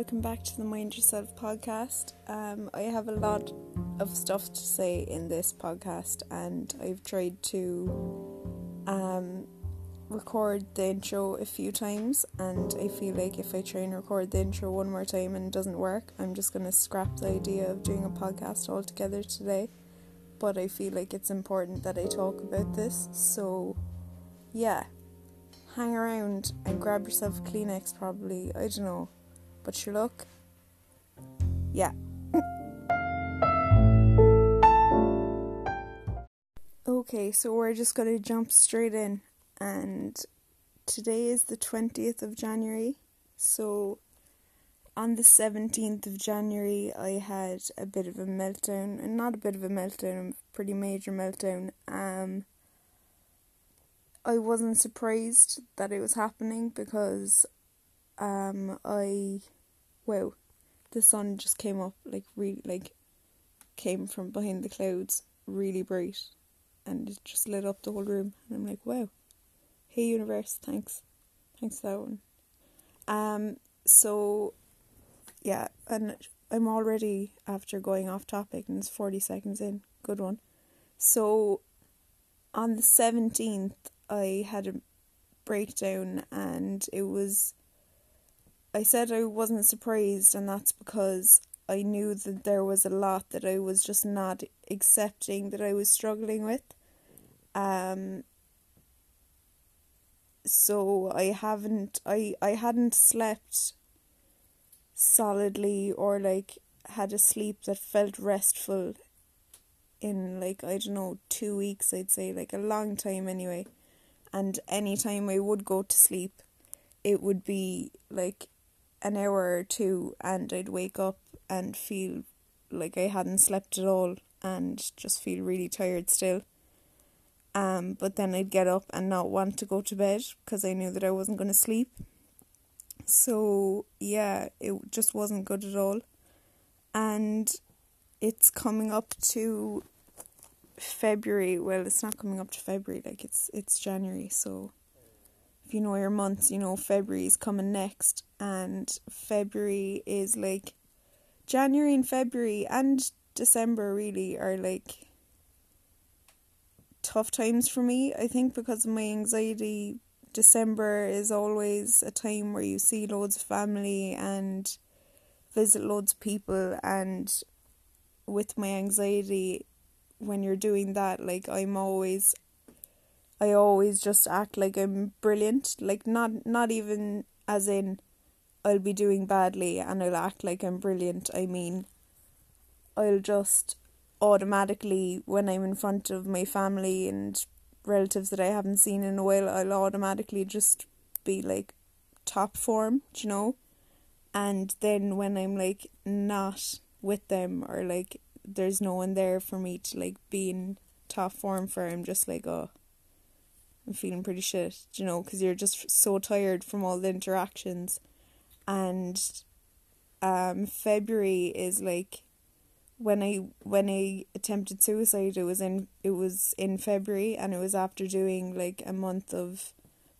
welcome back to the Mind Yourself podcast. I have a lot of stuff to say in this podcast, and I've tried to record the intro a few times, and I feel like if I try and record the intro one more time and it doesn't work, I'm just going to scrap the idea of doing a podcast altogether today. But I feel like it's important that I talk about this, so yeah. Hang around and grab yourself a Kleenex, probably. I don't know. But sure, look. Yeah. Okay, so we're just going to jump straight in. And today is the 20th of January. So on the 17th of January, I had a bit of a meltdown. And not a bit of a meltdown, a pretty major meltdown. I wasn't surprised that it was happening because the sun just came up, came from behind the clouds really bright, and it just lit up the whole room, and I'm like, wow, hey universe, thanks for that one. So yeah, and I'm already, after going off topic, and it's 40 seconds in, good one. So on the 17th, I had a breakdown, and I said I wasn't surprised, and that's because I knew that there was a lot that I was just not accepting that I was struggling with. So I hadn't slept solidly, or had a sleep that felt restful in 2 weeks, I'd say, a long time anyway. And any time I would go to sleep, it would be an hour or two, and I'd wake up and feel like I hadn't slept at all and just feel really tired still. But then I'd get up and not want to go to bed because I knew that I wasn't going to sleep. So yeah, it just wasn't good at all. And it's coming up to February. Well, it's not coming up to February, it's January, so if you know your months, you know February is coming next, and February is January and February and December really are tough times for me, I think, because of my anxiety. December is always a time where you see loads of family and visit loads of people, and with my anxiety, when you're doing that, I always just act like I'm brilliant, not even as in I'll be doing badly and I'll act like I'm brilliant. I mean, I'll just automatically, when I'm in front of my family and relatives that I haven't seen in a while, I'll automatically just be top form, do you know? And then when I'm not with them, or there's no one there for me to be in top form for, I'm just oh, I'm feeling pretty shit, you know, because you're just so tired from all the interactions. And February is when I attempted suicide, it was in February, and it was after doing a month of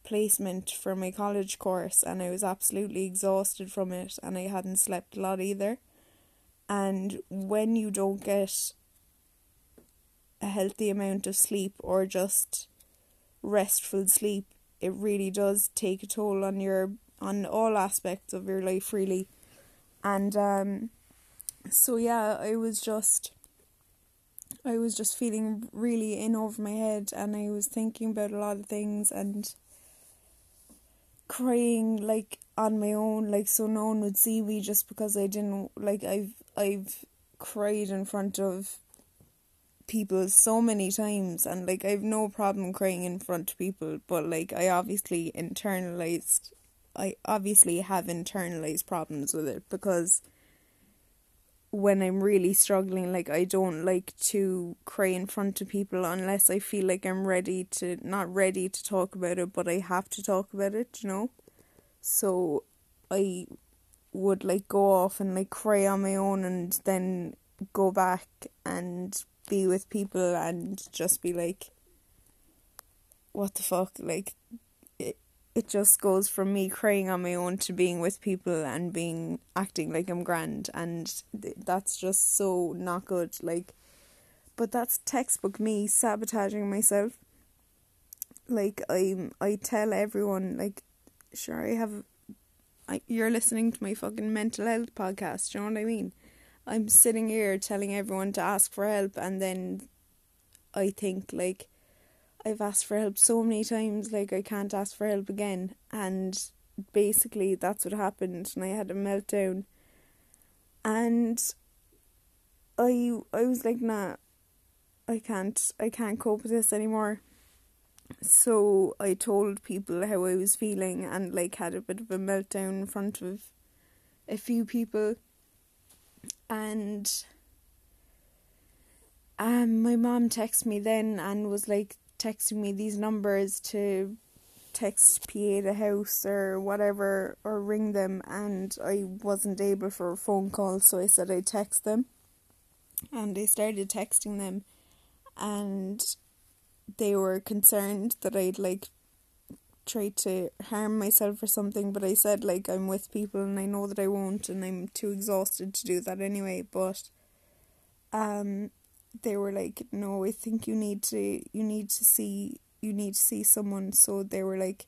placement for my college course, and I was absolutely exhausted from it, and I hadn't slept a lot either. And when you don't get a healthy amount of sleep, or just restful sleep, it really does take a toll on all aspects of your life, really. And so yeah, I was just feeling really in over my head, and I was thinking about a lot of things and crying on my own, so no one would see me, just because I didn't, I've cried in front of people so many times, and I've no problem crying in front of people, but I obviously have internalized problems with it, because when I'm really struggling, I don't like to cry in front of people unless I feel I'm not ready to talk about it, but I have to talk about it, you know? So I would go off and cry on my own, and then go back and be with people and just be what the fuck, it just goes from me crying on my own to being with people and acting like I'm grand, and that's just so not good. Like, but that's textbook me sabotaging myself. Like, I tell everyone, like, sure, you're listening to my fucking mental health podcast, do you know what I mean? I'm sitting here telling everyone to ask for help, and then I think, like, I've asked for help so many times, like, I can't ask for help again. And basically that's what happened, and I had a meltdown, and I was like, nah, I can't cope with this anymore. So I told people how I was feeling, and like had a bit of a meltdown in front of a few people. And my mom texted me then and was like texting me these numbers to text PA the house or whatever, or ring them, and I wasn't able for a phone call, so I said I'd text them. And I started texting them, and they were concerned that I'd like tried to harm myself or something, but I said, like, I'm with people and I know that I won't, and I'm too exhausted to do that anyway. But they were like, no, I think you need to see someone. So they were like,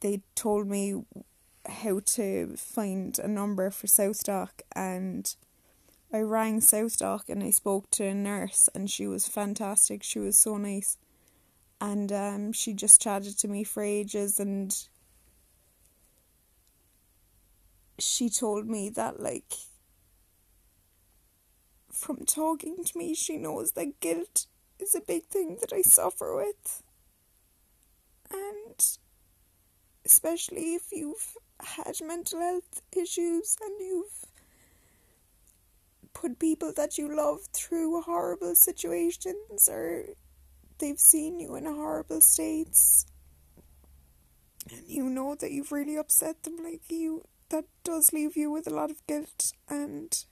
they told me how to find a number for South Doc, and I rang South Doc and I spoke to a nurse, and she was fantastic. She was so nice. And she just chatted to me for ages, and she told me that, like, from talking to me, she knows that guilt is a big thing that I suffer with. And especially if you've had mental health issues and you've put people that you love through horrible situations, or they've seen you in horrible states, and you know that you've really upset them, like, you, that does leave you with a lot of guilt. And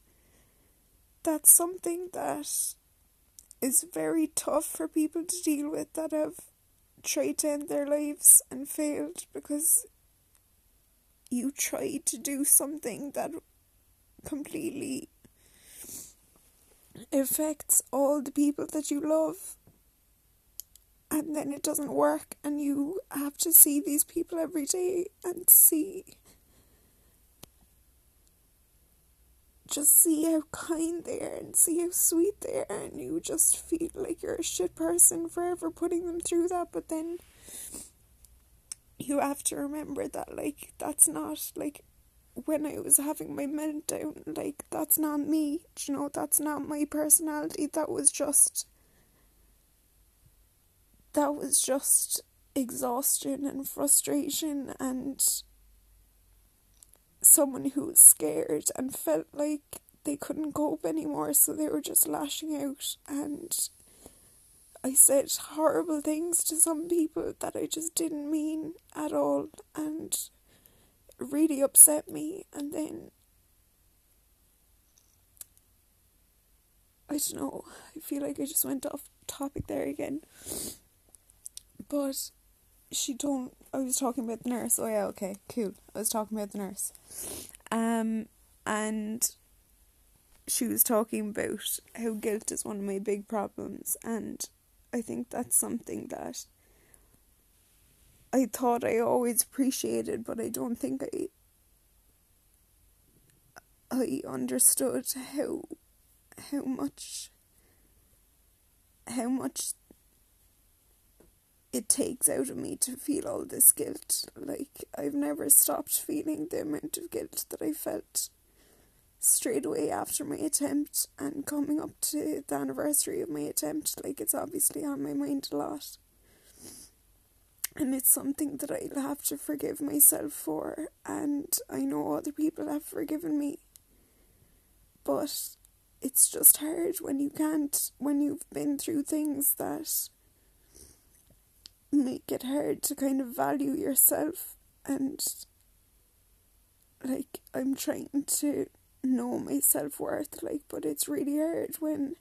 that's something that is very tough for people to deal with that have tried to end their lives and failed because you tried to do something that completely affects all the people that you love, and then it doesn't work, and you have to see these people every day and just see how kind they are and see how sweet they are, and you just feel like you're a shit person forever putting them through that. But then you have to remember that, like, that's not, like, when I was having my meltdown, like, that's not me, you know, that's not my personality. That was just exhaustion and frustration, and someone who was scared and felt like they couldn't cope anymore, so they were just lashing out. And I said horrible things to some people that I just didn't mean at all, and it really upset me. And then, I don't know, I feel like I just went off topic there again. But I was talking about the nurse. Oh yeah, okay, cool. I was talking about the nurse. And she was talking about how guilt is one of my big problems, and I think that's something that I thought I always appreciated, but I don't think I understood how much it takes out of me to feel all this guilt. Like, I've never stopped feeling the amount of guilt that I felt straight away after my attempt, and coming up to the anniversary of my attempt, like, it's obviously on my mind a lot, and it's something that I'll have to forgive myself for. And I know other people have forgiven me, but it's just hard when you can't, when you've been through things that make it hard to kind of value yourself. And, like, I'm trying to know my self-worth, like, but it's really hard when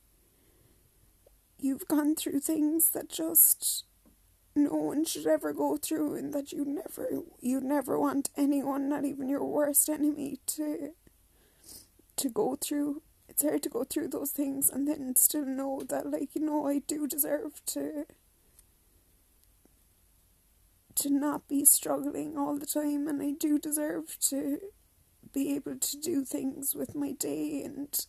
you've gone through things that just no one should ever go through, and that you never want anyone, not even your worst enemy, to go through. It's hard to go through those things and then still know that, like, you know, I do deserve to not be struggling all the time, and I do deserve to be able to do things with my day, and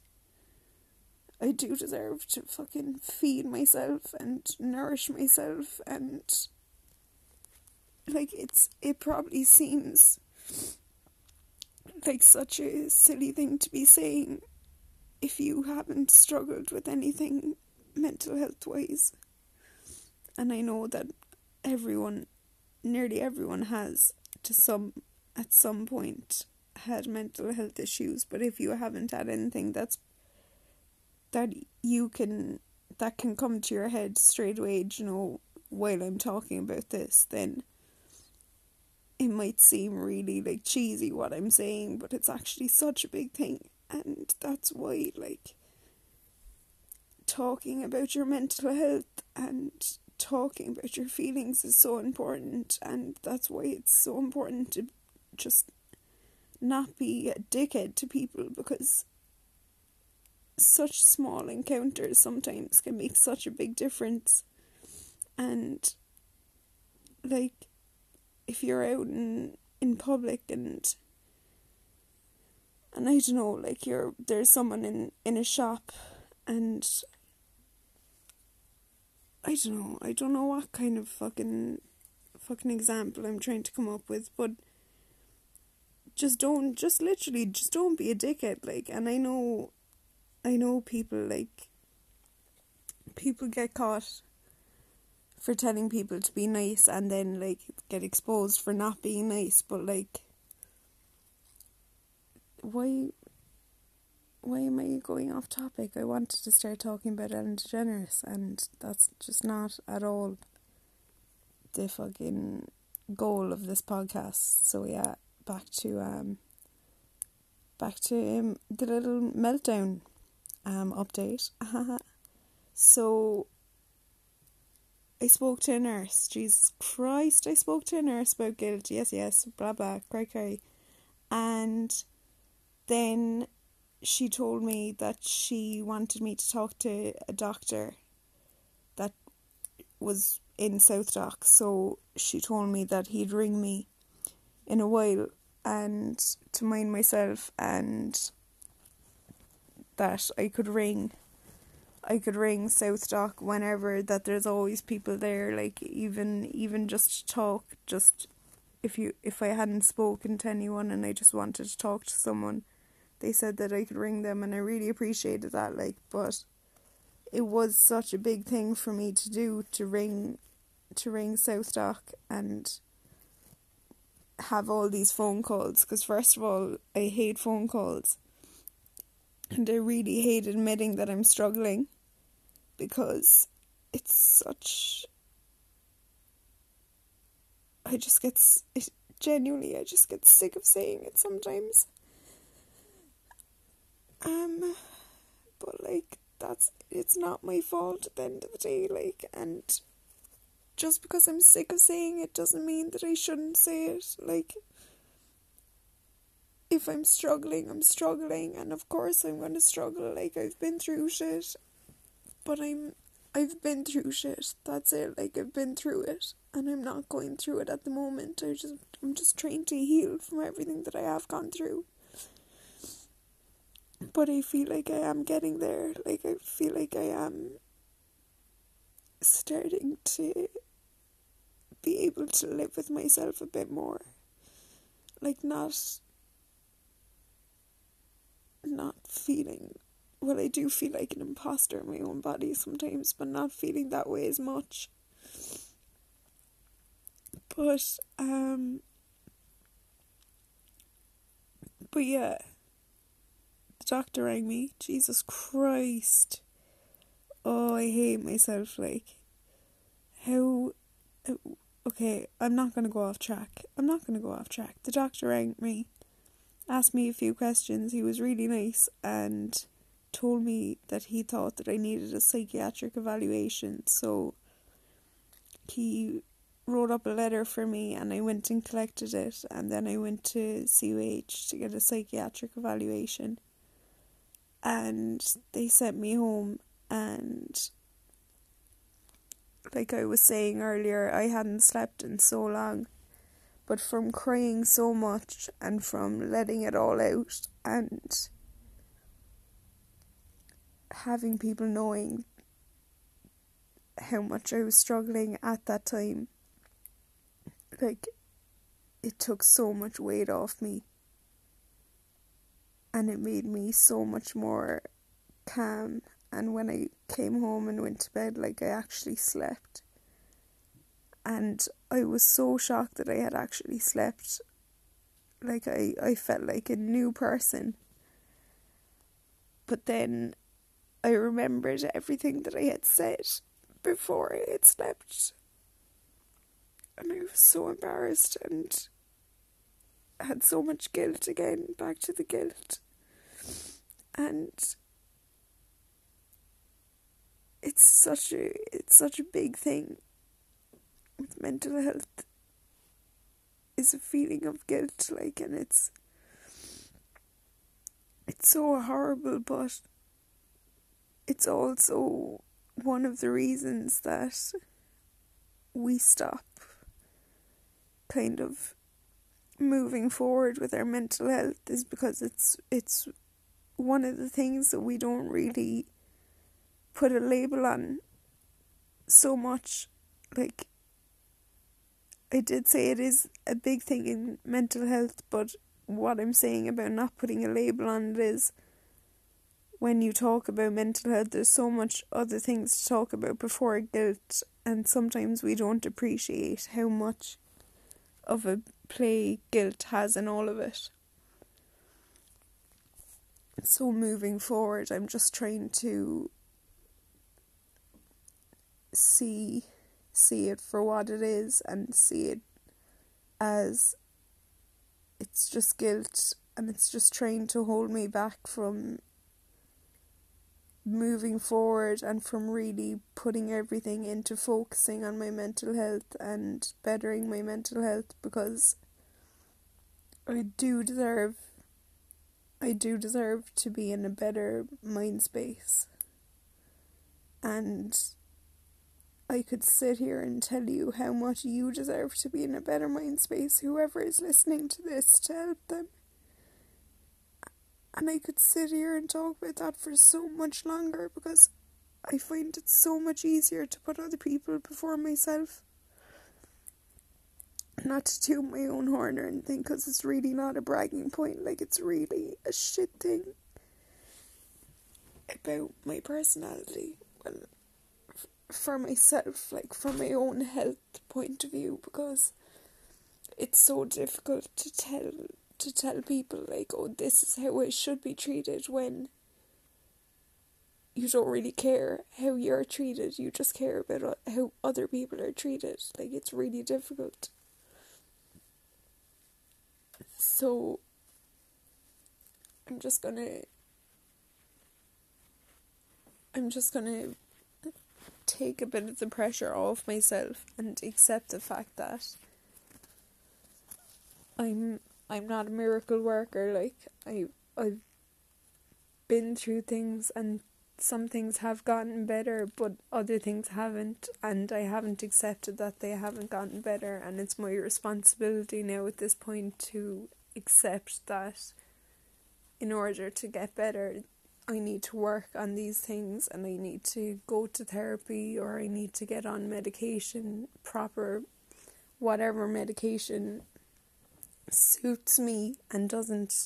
I do deserve to fucking feed myself and nourish myself. And like, it probably seems like such a silly thing to be saying if you haven't struggled with anything mental health wise, and I know that nearly everyone has at some point had mental health issues. But if you haven't had anything that can come to your head straight away, you know, while I'm talking about this, then it might seem really, like, cheesy what I'm saying, but it's actually such a big thing. And that's why, like, talking about your mental health and talking about your feelings is so important. And that's why it's so important to just not be a dickhead to people, because such small encounters sometimes can make such a big difference. And like, if you're out in public and I don't know, like, there's someone in a shop, and I don't know what kind of fucking example I'm trying to come up with, but just don't be a dickhead, like. And I know people get caught for telling people to be nice and then, like, get exposed for not being nice. But, like, why am I going off topic? I wanted to start talking about Ellen DeGeneres, and that's just not at all the fucking goal of this podcast. So yeah, back to the little meltdown update. So I spoke to a nurse. Jesus Christ, I spoke to a nurse about guilt. Yes, blah blah, cry. And then she told me that she wanted me to talk to a doctor that was in South Doc. So she told me that he'd ring me in a while and to mind myself, and that I could ring South Doc whenever, that there's always people there, like, even just to talk, just if I hadn't spoken to anyone and I just wanted to talk to someone, they said that I could ring them, and I really appreciated that, like. But it was such a big thing for me to do, to ring South Doc and have all these phone calls, because first of all, I hate phone calls. And I really hate admitting that I'm struggling, because it's such... I just get sick of saying it sometimes. But, like, it's not my fault at the end of the day, like, and just because I'm sick of saying it doesn't mean that I shouldn't say it, like... If I'm struggling, I'm struggling, and of course I'm going to struggle, like, I've been through shit, but I've been through shit, that's it, like, I've been through it, and I'm not going through it at the moment, I'm just trying to heal from everything that I have gone through, but I feel like I am getting there, like, I feel like I am starting to be able to live with myself a bit more, like, not feeling, well, I do feel like an imposter in my own body sometimes, but not feeling that way as much. But yeah, the doctor rang me. Jesus Christ, oh, I hate myself, like, how, okay, I'm not going to go off track, the doctor rang me, asked me a few questions. He was really nice and told me that he thought that I needed a psychiatric evaluation. So he wrote up a letter for me, and I went and collected it, and then I went to CUH to get a psychiatric evaluation, and they sent me home. And like I was saying earlier, I hadn't slept in so long, but from crying so much and from letting it all out and having people knowing how much I was struggling at that time, like, it took so much weight off me, and it made me so much more calm. And when I came home and went to bed, like, I actually slept. And I was so shocked that I had actually slept. Like, I felt like a new person. But then I remembered everything that I had said before I had slept. And I was so embarrassed and had so much guilt again, back to the guilt. And it's such a big thing with mental health, is a feeling of guilt, like, and it's so horrible, but it's also one of the reasons that we stop kind of moving forward with our mental health, is because it's one of the things that we don't really put a label on so much. Like, I did say it is a big thing in mental health, but what I'm saying about not putting a label on it is, when you talk about mental health, there's so much other things to talk about before guilt, and sometimes we don't appreciate how much of a play guilt has in all of it. So moving forward, I'm just trying to see it for what it is, and see it as it's just guilt, and it's just trying to hold me back from moving forward and from really putting everything into focusing on my mental health and bettering my mental health, because I do deserve to be in a better mind space. And I could sit here and tell you how much you deserve to be in a better mind space, whoever is listening to this, to help them. And I could sit here and talk about that for so much longer, because I find it so much easier to put other people before myself. Not to toot my own horn or anything, because it's really not a bragging point. Like, it's really a shit thing about my personality. Well, for myself, like, from my own health point of view, because it's so difficult to tell people, like, oh, this is how I should be treated, when you don't really care how you're treated, you just care about how other people are treated. Like, it's really difficult. So I'm just gonna take a bit of the pressure off myself and accept the fact that I'm not a miracle worker. Like, I've been through things, and some things have gotten better, but other things haven't, and I haven't accepted that they haven't gotten better, and it's my responsibility now at this point to accept that in order to get better, I need to work on these things, and I need to go to therapy, or I need to get on medication, proper, whatever medication suits me and doesn't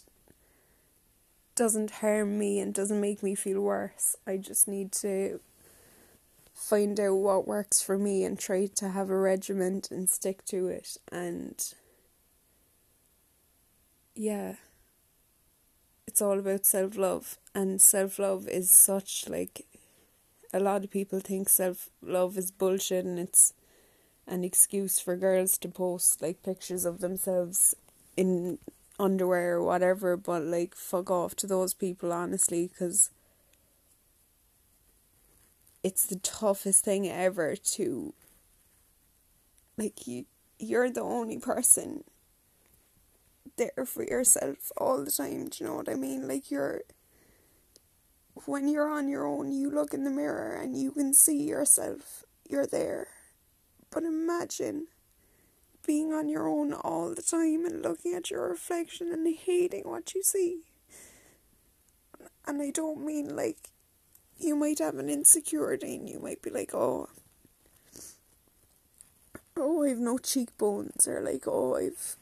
harm me and doesn't make me feel worse. I just need to find out what works for me and try to have a regimen and stick to it. And yeah, it's all about self-love, and self-love is such, like, a lot of people think self-love is bullshit and it's an excuse for girls to post, like, pictures of themselves in underwear or whatever, but, like, fuck off to those people, honestly, because it's the toughest thing ever to Like, you're the only person there for yourself all the time. Do you know what I mean? Like, when you're on your own, you look in the mirror and you can see yourself. You're there. But imagine being on your own all the time and looking at your reflection and hating what you see. And I don't mean, like, you might have an insecurity and you might be like, oh, I've no cheekbones, or like, oh, I've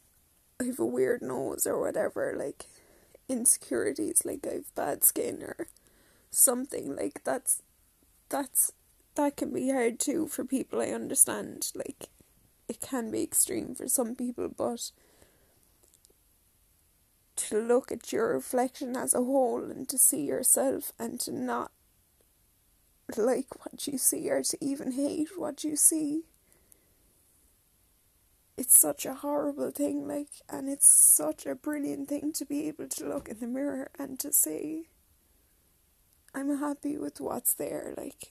a weird nose, or whatever, like, insecurities, like, I've bad skin, or something, like, that can be hard too for people, I understand, like, it can be extreme for some people, but to look at your reflection as a whole, and to see yourself, and to not like what you see, or to even hate what you see, it's such a horrible thing, like, and it's such a brilliant thing to be able to look in the mirror and to say, I'm happy with what's there, like,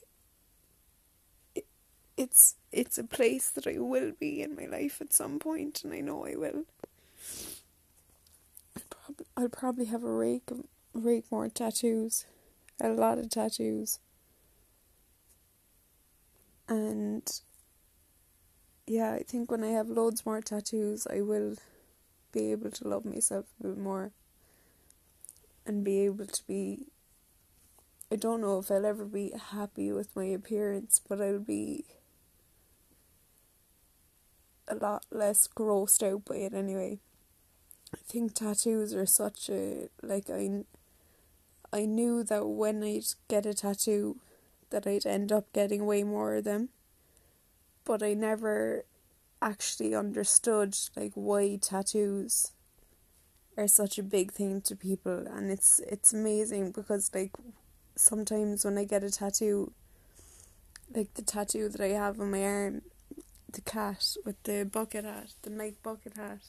it's a place that I will be in my life at some point, and I know I will. I'll probably have a rake more tattoos, a lot of tattoos, and yeah, I think when I have loads more tattoos, I will be able to love myself a bit more, and be able to be, I don't know if I'll ever be happy with my appearance, but I'll be a lot less grossed out by it anyway. I think tattoos are such a, like, I knew that when I'd get a tattoo that I'd end up getting way more of them, but I never actually understood, like, why tattoos are such a big thing to people. And it's amazing because, like, sometimes when I get a tattoo, like the tattoo that I have on my arm, the cat with the bucket hat, the Mike bucket hat,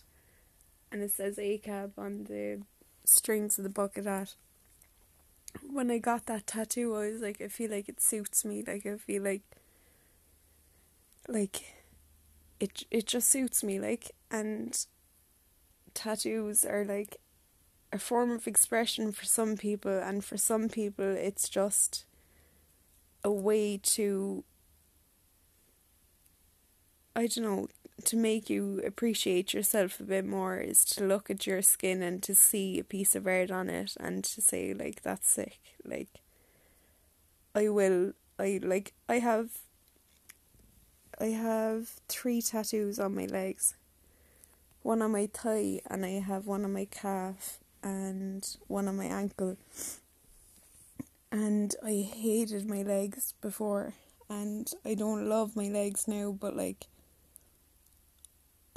and it says ACAB on the strings of the bucket hat. When I got that tattoo, I was like, I feel like it suits me, like, I feel like, it just suits me, like, and tattoos are, like, a form of expression for some people, and for some people it's just a way to, I don't know, to make you appreciate yourself a bit more, is to look at your skin and to see a piece of art on it and to say, like, that's sick, like, I have 3 tattoos on my legs, one on my thigh, and I have one on my calf, and one on my ankle, and I hated my legs before, and I don't love my legs now, but, like,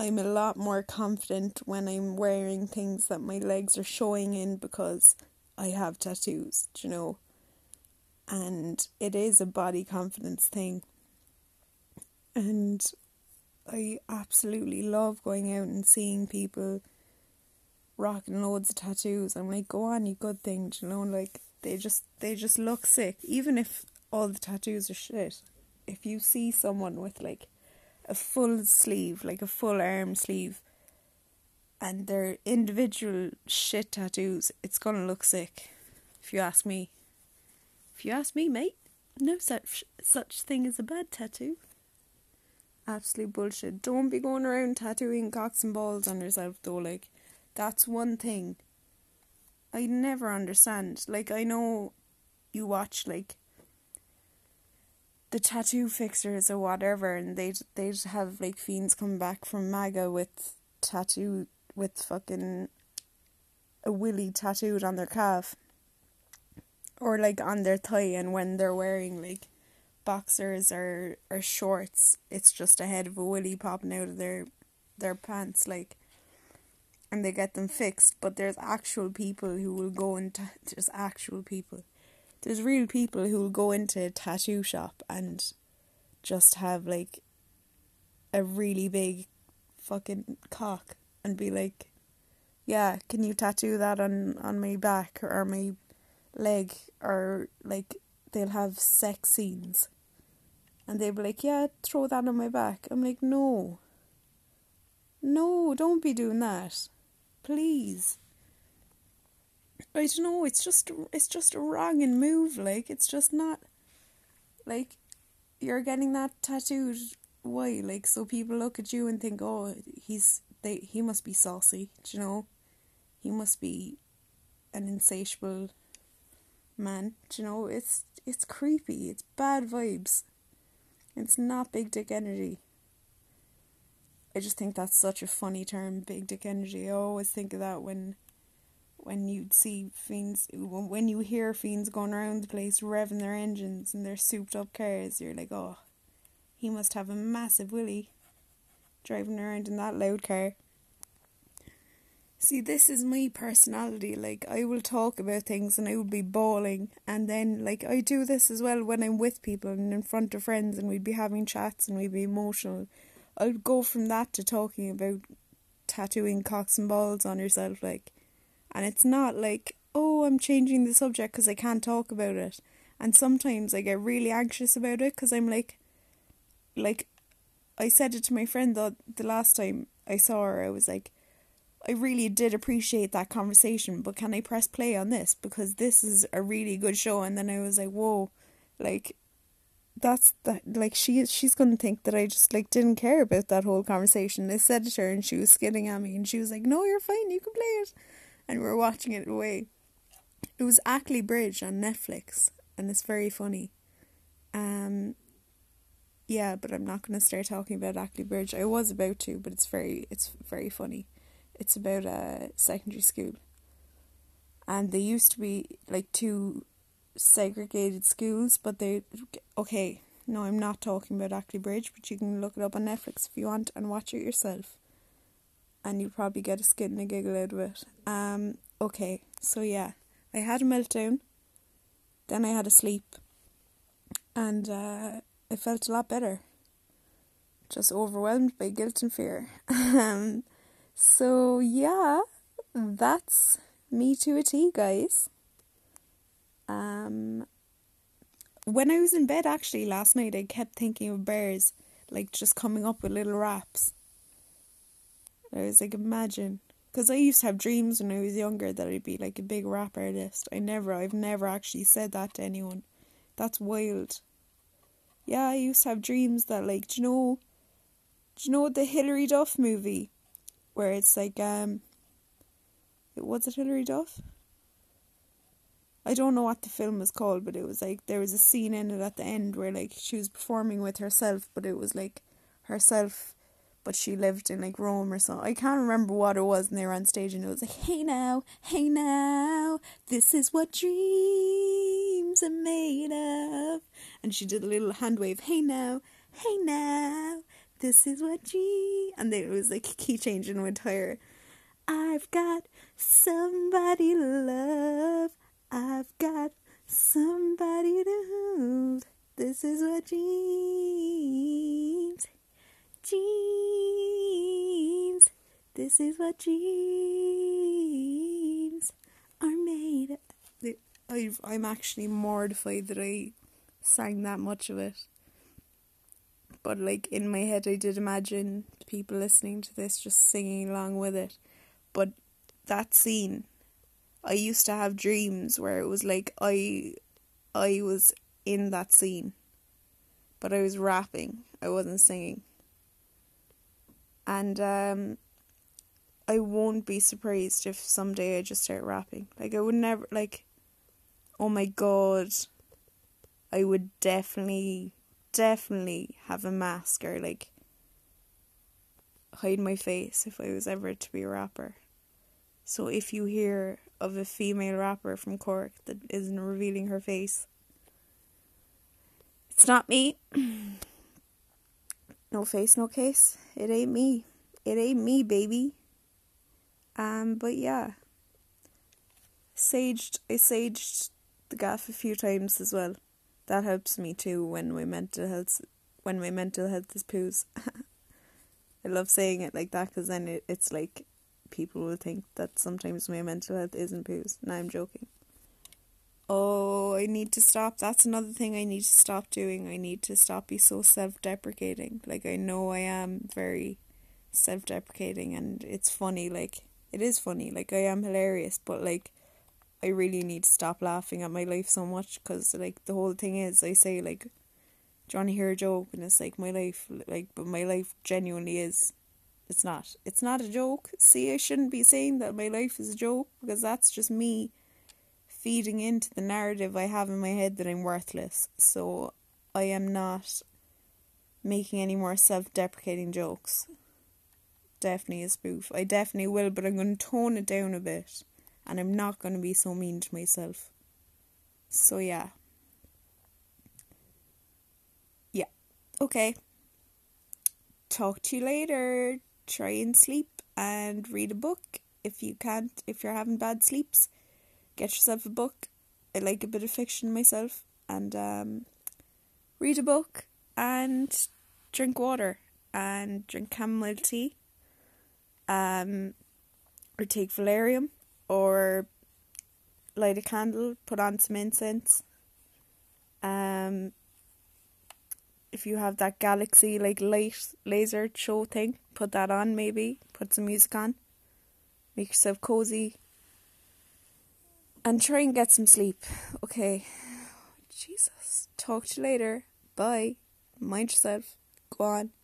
I'm a lot more confident when I'm wearing things that my legs are showing in, because I have tattoos, do you know, and it is a body confidence thing. And I absolutely love going out and seeing people rocking loads of tattoos. I'm like, go on, you good thing, do you know, like, they just look sick. Even if all the tattoos are shit, if you see someone with, like, a full sleeve, like a full arm sleeve, and they're individual shit tattoos, it's gonna look sick, if you ask me. If you ask me, mate, no such thing as a bad tattoo. Absolute bullshit. Don't be going around tattooing cocks and balls on yourself though, like, that's one thing I never understand. Like, I know you watch, like, the tattoo fixers or whatever, and they'd have, like, fiends come back from MAGA with fucking a willy tattooed on their calf, or, like, on their thigh, and when they're wearing, like, boxers or shorts, it's just a head of a willy popping out of their pants, like, and they get them fixed. But there's actual people who will go and there's real people who will go into a tattoo shop and just have, like, a really big fucking cock and be like, yeah, can you tattoo that on my back or my leg? Or, like, they'll have sex scenes and they'll be like, yeah, throw that on my back. I'm like, no, no, don't be doing that. Please. I don't know, it's just a wrong and move, like, it's just not, like, you're getting that tattooed, why, like, so people look at you and think, oh, he must be saucy, do you know, he must be an insatiable man, do you know, it's creepy, it's bad vibes, it's not big dick energy. I just think that's such a funny term, big dick energy. I always think of that when you'd see fiends, when you hear fiends going around the place revving their engines and their souped up cars, you're like, oh, he must have a massive willy driving around in that loud car. See, this is my personality, like, I will talk about things and I will be bawling, and then, like, I do this as well when I'm with people and in front of friends and we'd be having chats and we'd be emotional. I'll go from that to talking about tattooing cocks and balls on yourself, like. And it's not like, oh, I'm changing the subject because I can't talk about it. And sometimes I get really anxious about it because I'm like, I said it to my friend the last time I saw her. I was like, I really did appreciate that conversation, but can I press play on this? Because this is a really good show. And then I was like, whoa, like, that's that. Like, she's going to think that I just, like, didn't care about that whole conversation. I said it to her and she was skidding at me and she was like, no, you're fine, you can play it. And we were watching it away. It was Ackley Bridge on Netflix. And it's very funny. Yeah, but I'm not going to start talking about Ackley Bridge. I was about to, but it's very funny. It's about secondary school. And they used to be, like, two segregated schools. But they... Okay, no, I'm not talking about Ackley Bridge. But you can look it up on Netflix if you want and watch it yourself. And you'll probably get a skit and a giggle out of it. Okay, so yeah. I had a meltdown. Then I had a sleep. And I felt a lot better. Just overwhelmed by guilt and fear. So yeah. That's me to a T, guys. When I was in bed, actually, last night, I kept thinking of bears. Like, just coming up with little raps. I was like, imagine, because I used to have dreams when I was younger that I'd be like a big rap artist. I've never actually said that to anyone. That's wild. Yeah, I used to have dreams that, like, do you know the Hilary Duff movie, where it's like, was it Hilary Duff? I don't know what the film was called, but it was like, there was a scene in it at the end where, like, she was performing with herself, but it was like herself. But she lived in, like, Rome or something. I can't remember what it was. And they were on stage and it was like, hey now, this is what dreams are made of. And she did a little hand wave, hey now, this is what dreams. And then it was like key change and went higher. I've got somebody to love. I've got somebody to hold. This is what dreams, this is what dreams are made of. I'm actually mortified that I sang that much of it. But, like, in my head I did imagine people listening to this just singing along with it. But that scene, I used to have dreams where it was like I was in that scene. But I was rapping, I wasn't singing. And I won't be surprised if someday I just start rapping. Like, I would never, like, oh my god, I would definitely have a mask or, like, hide my face if I was ever to be a rapper. So if you hear of a female rapper from Cork that isn't revealing her face, it's not me. No face, no case. It ain't me. It ain't me, baby. But yeah. I saged the gaff a few times as well. That helps me too when my mental health is poos. I love saying it like that because then it's like people will think that sometimes my mental health isn't poos. Now I'm joking. Oh, I need to stop. That's another thing I need to stop doing. I need to stop being so self-deprecating. Like, I know I am very self-deprecating, and it's funny, like, it is funny, like, I am hilarious, but, like, I really need to stop laughing at my life so much, because, like, the whole thing is, I say, like, do you want to hear a joke? And it's, like, my life, like, but my life genuinely is, it's not a joke. See, I shouldn't be saying that my life is a joke, because that's just me feeding into the narrative I have in my head that I'm worthless. So I am not making any more self-deprecating jokes. Definitely a spoof. I definitely will, but I'm going to tone it down a bit. And I'm not going to be so mean to myself. So yeah. Yeah. Okay. Talk to you later. Try and sleep and read a book. If you can't, if you're having bad sleeps, get yourself a book. I like a bit of fiction myself. And read a book and drink water and drink chamomile tea. Or take valerian. Or light a candle, put on some incense. If you have that galaxy like light laser show thing, put that on maybe. Put some music on. Make yourself cozy. And try and get some sleep. Okay. Jesus. Talk to you later. Bye. Mind yourself. Go on.